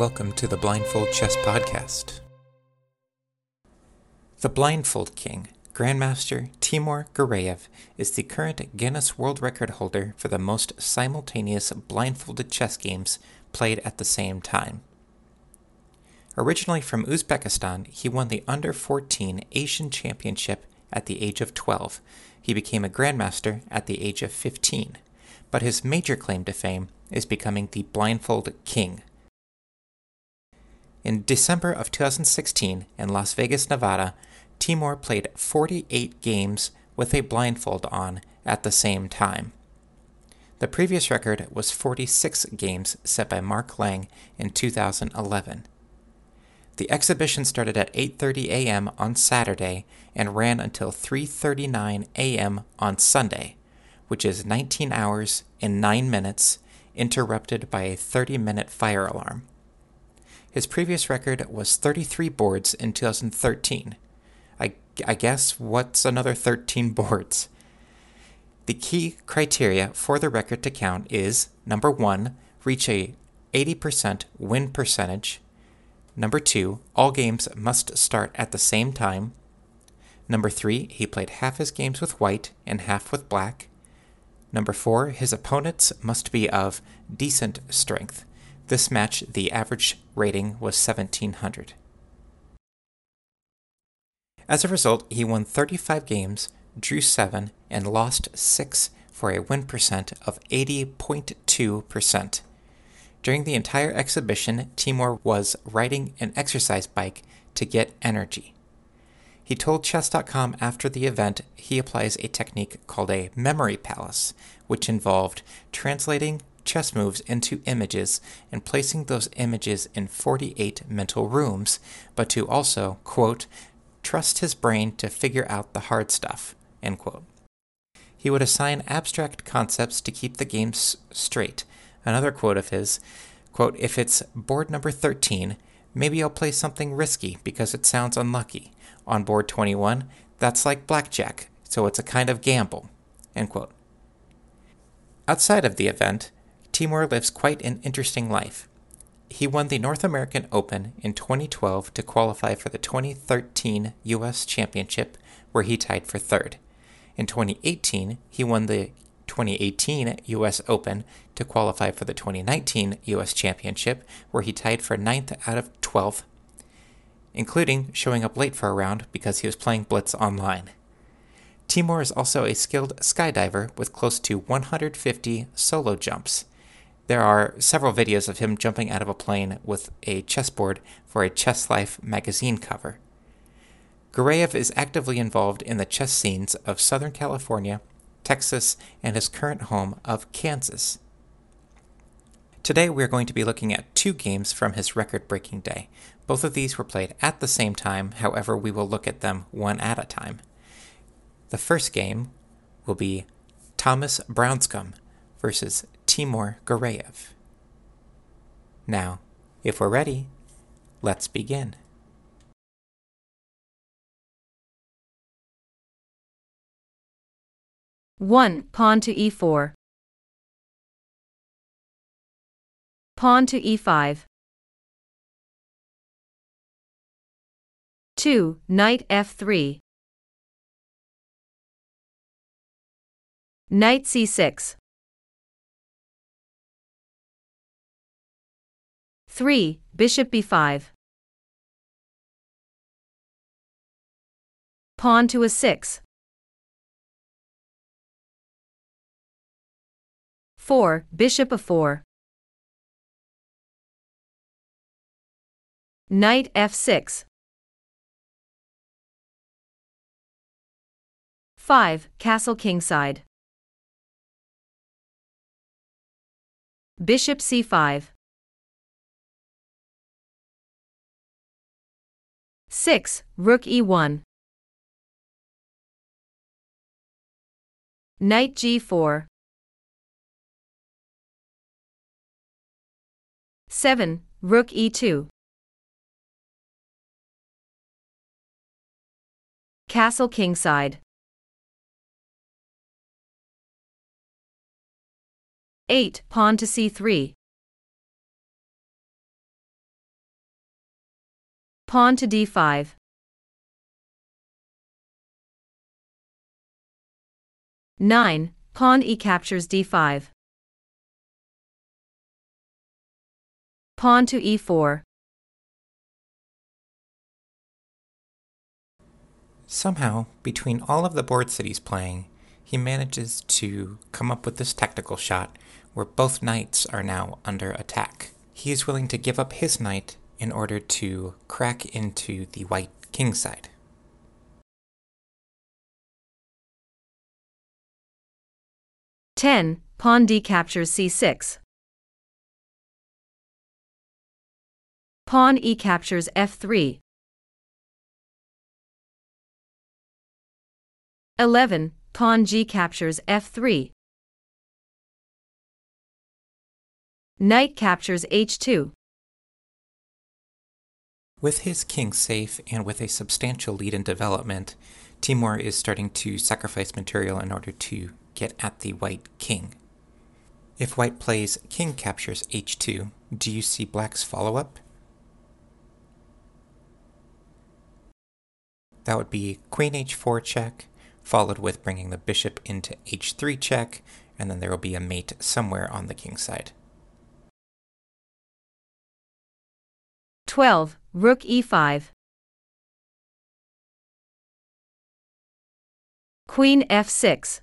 welcome to the Blindfold Chess Podcast. The Blindfold King, Grandmaster Timur Gareyev, is the current Guinness World Record holder for the most simultaneous blindfolded chess games played at the same time. Originally from Uzbekistan, he won the Under-14 Asian Championship at the age of 12. He became a grandmaster at the age of 15. But his major claim to fame is becoming the Blindfold King. In December of 2016, in Las Vegas, Nevada, Timur played 48 games with a blindfold on at the same time. The previous record was 46 games set by Marc Lang in 2011. The exhibition started at 8:30 a.m. on Saturday and ran until 3:39 a.m. on Sunday, which is 19 hours and 9 minutes, interrupted by a 30-minute fire alarm. His previous record was 33 boards in 2013. I guess what's another 13 boards? The key criteria for the record to count is, number 1, reach a 80% win percentage. Number 2, all games must start at the same time. Number 3, he played half his games with white and half with black. Number 4, his opponents must be of decent strength. This match, the average rating was 1700. As a result, he won 35 games, drew 7, and lost 6 for a win percent of 80.2%. During the entire exhibition, Timur was riding an exercise bike to get energy. He told Chess.com after the event he applies a technique called a Memory Palace, which involved translating chess moves into images and placing those images in 48 mental rooms, but to also, quote, trust his brain to figure out the hard stuff, end quote. He would assign abstract concepts to keep the game straight. Another quote of his, quote, if it's board number 13, maybe I'll play something risky because it sounds unlucky. On board 21, that's like blackjack, so it's a kind of gamble, end quote. Outside of the event, Timur lives quite an interesting life. He won the North American Open in 2012 to qualify for the 2013 U.S. Championship, where he tied for third. In 2018, he won the 2018 U.S. Open to qualify for the 2019 U.S. Championship, where he tied for 9th out of 12th, including showing up late for a round because he was playing blitz online. Timur is also a skilled skydiver with close to 150 solo jumps. There are several videos of him jumping out of a plane with a chessboard for a Chess Life magazine cover. Gareyev is actively involved in the chess scenes of Southern California, Texas, and his current home of Kansas. Today we are going to be looking at 2 games from his record-breaking day. Both of these were played at the same time, however we will look at them one at a time. The first game will be Thomas Brownscum versus Timur Gareyev. Now, if we're ready, let's begin. One, pawn to e4. Pawn to e5. 2, knight f3. Knight c6. 3, bishop b5. Pawn to a6. 4, bishop a4. Knight f6. 5, castle kingside. Bishop c5. 6, rook e1. Knight g4. 7, rook e2. Castle kingside. 8, pawn to c3. Pawn to d5. Nine. Pawn e captures d5. Pawn to e4. Somehow, between all of the boards that he's playing, he manages to come up with this tactical shot where both knights are now under attack. He is willing to give up his knight in order to crack into the white king side. Ten. Pawn d captures c6. Pawn e captures f3. 11. Pawn g captures f3. Knight captures h2. With his king safe and with a substantial lead in development, Timur is starting to sacrifice material in order to get at the white king. If white plays king captures h2, do you see black's follow-up? That would be queen h4 check, followed with bringing the bishop into h3 check, and then there will be a mate somewhere on the king side. 12. Rook e5. Queen f6.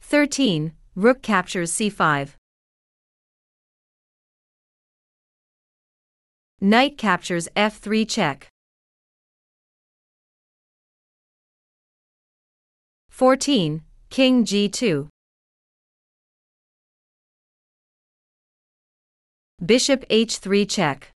13. Rook captures c5. Knight captures f3 check. 14. King g2. Bishop h3 check.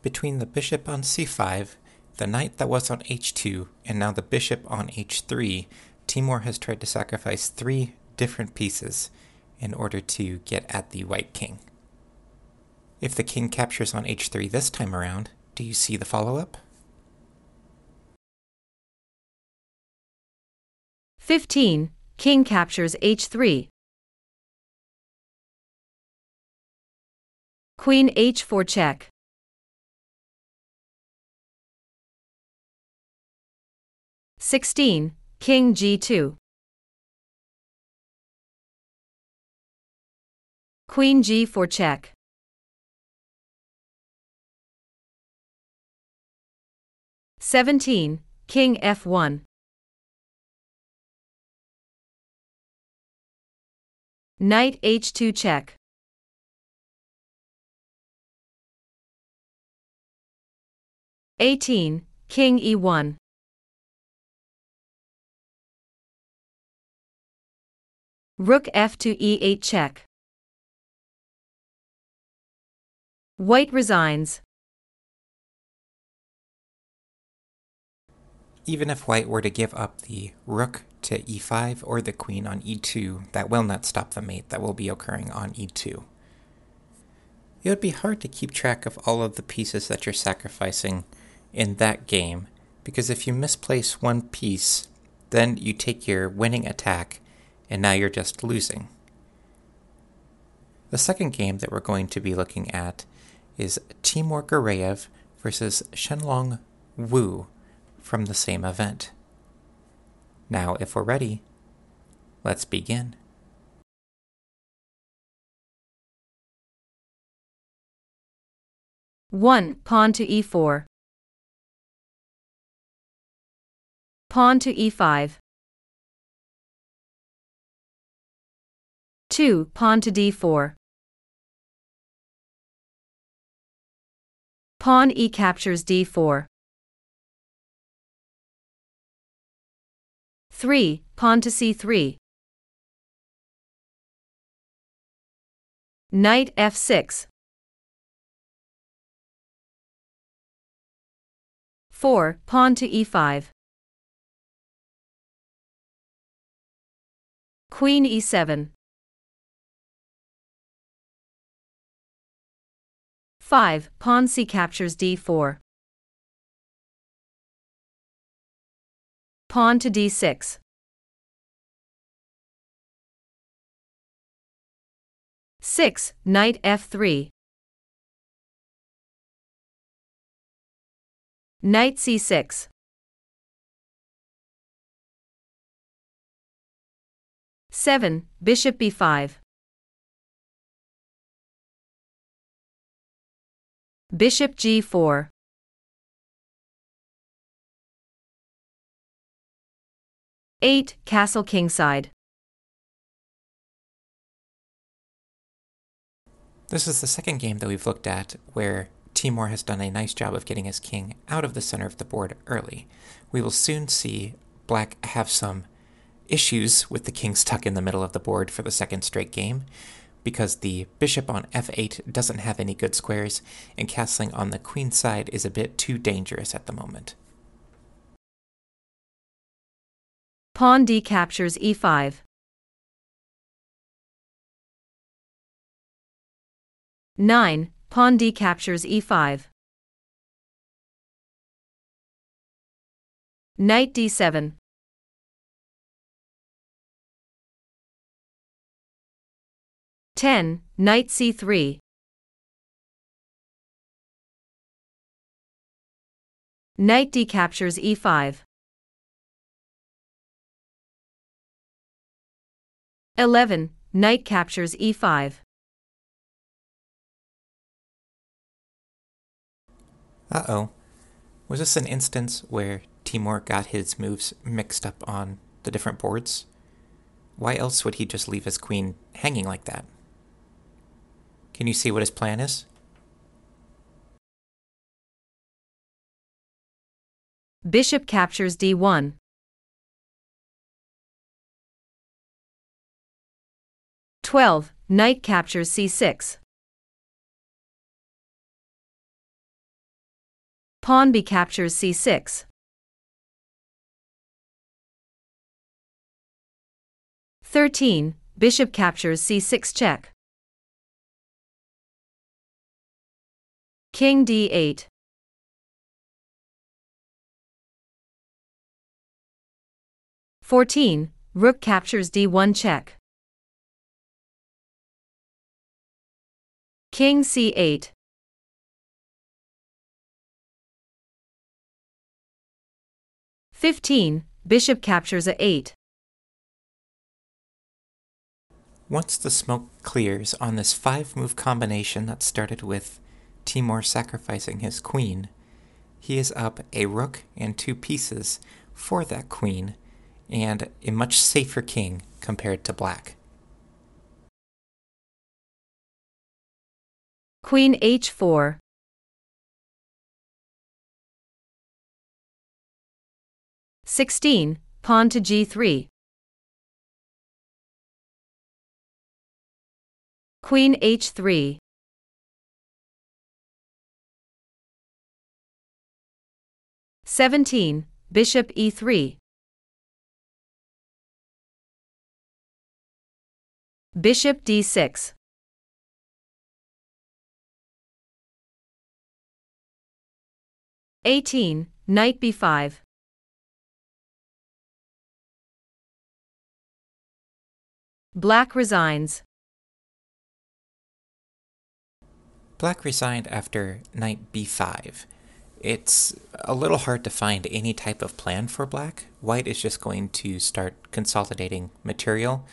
Between the bishop on c5, the knight that was on h2, and now the bishop on h3, Timur has tried to sacrifice three different pieces in order to get at the white king. If the king captures on h3 this time around, do you see the follow-up? 15. King captures h3. Queen h4 check. 16. King g2. Queen g4 check. 17. King f1. Knight h2 check. 18. King e1. Rook f2 e8 check. White resigns. Even if white were to give up the rook to e5 or the queen on e2, that will not stop the mate that will be occurring on e2. It would be hard to keep track of all of the pieces that you're sacrificing in that game, because if you misplace one piece, then you take your winning attack, and now you're just losing. The second game that we're going to be looking at is Timur Gareyev versus Shenlong Wu from the same event. Now, if we're ready, let's begin. One. Pawn to e4. Pawn to e5. 2. Pawn to d4. Pawn e captures d4. 3. Pawn to c3. Knight f6. 4. Pawn to e5. Queen e7. 5. Pawn c captures d4. Pawn to d6. 6, knight f3. Knight c6. Seven, bishop b5. Bishop g4. Eight, castle kingside. This is the second game that we've looked at where Timur has done a nice job of getting his king out of the center of the board early. We will soon see Black have some issues with the king stuck in the middle of the board for the second straight game, because the bishop on f8 doesn't have any good squares, and castling on the queen side is a bit too dangerous at the moment. Pawn d captures e5. Nine, pawn d captures e5. Knight d7. Ten, knight c3. Knight d captures e5. 11, knight captures e5. Uh-oh. Was this an instance where Timur got his moves mixed up on the different boards? Why else would he just leave his queen hanging like that? Can you see what his plan is? Bishop captures d1. Twelve, knight captures c6. Pawn b captures c6. 13, bishop captures c6 check. King d8. 14, rook captures d1 check. King c8. 15, bishop captures a8. Once the smoke clears on this 5-move combination that started with Timur sacrificing his queen, he is up a rook and two pieces for that queen, and a much safer king compared to Black. Queen h4. Sixteen, pawn to g3. Queen h3. 17, bishop e3. Bishop d6. 18, knight b5. Black resigns. Black resigned after knight b5. It's a little hard to find any type of plan for Black. White is just going to start consolidating material,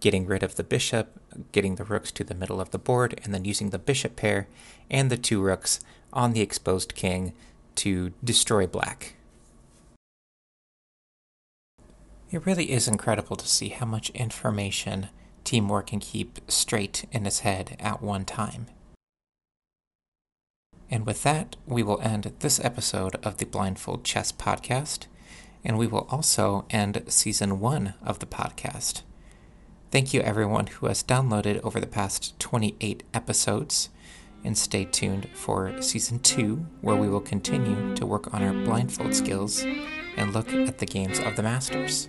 getting rid of the bishop, getting the rooks to the middle of the board, and then using the bishop pair and the two rooks on the exposed king to destroy Black. It really is incredible to see how much information Timur can keep straight in his head at one time. And with that, we will end this episode of the Blindfold Chess Podcast, and we will also end Season 1 of the podcast. Thank you everyone who has downloaded over the past 28 episodes, and stay tuned for Season 2, where we will continue to work on our blindfold skills and look at the games of the Masters.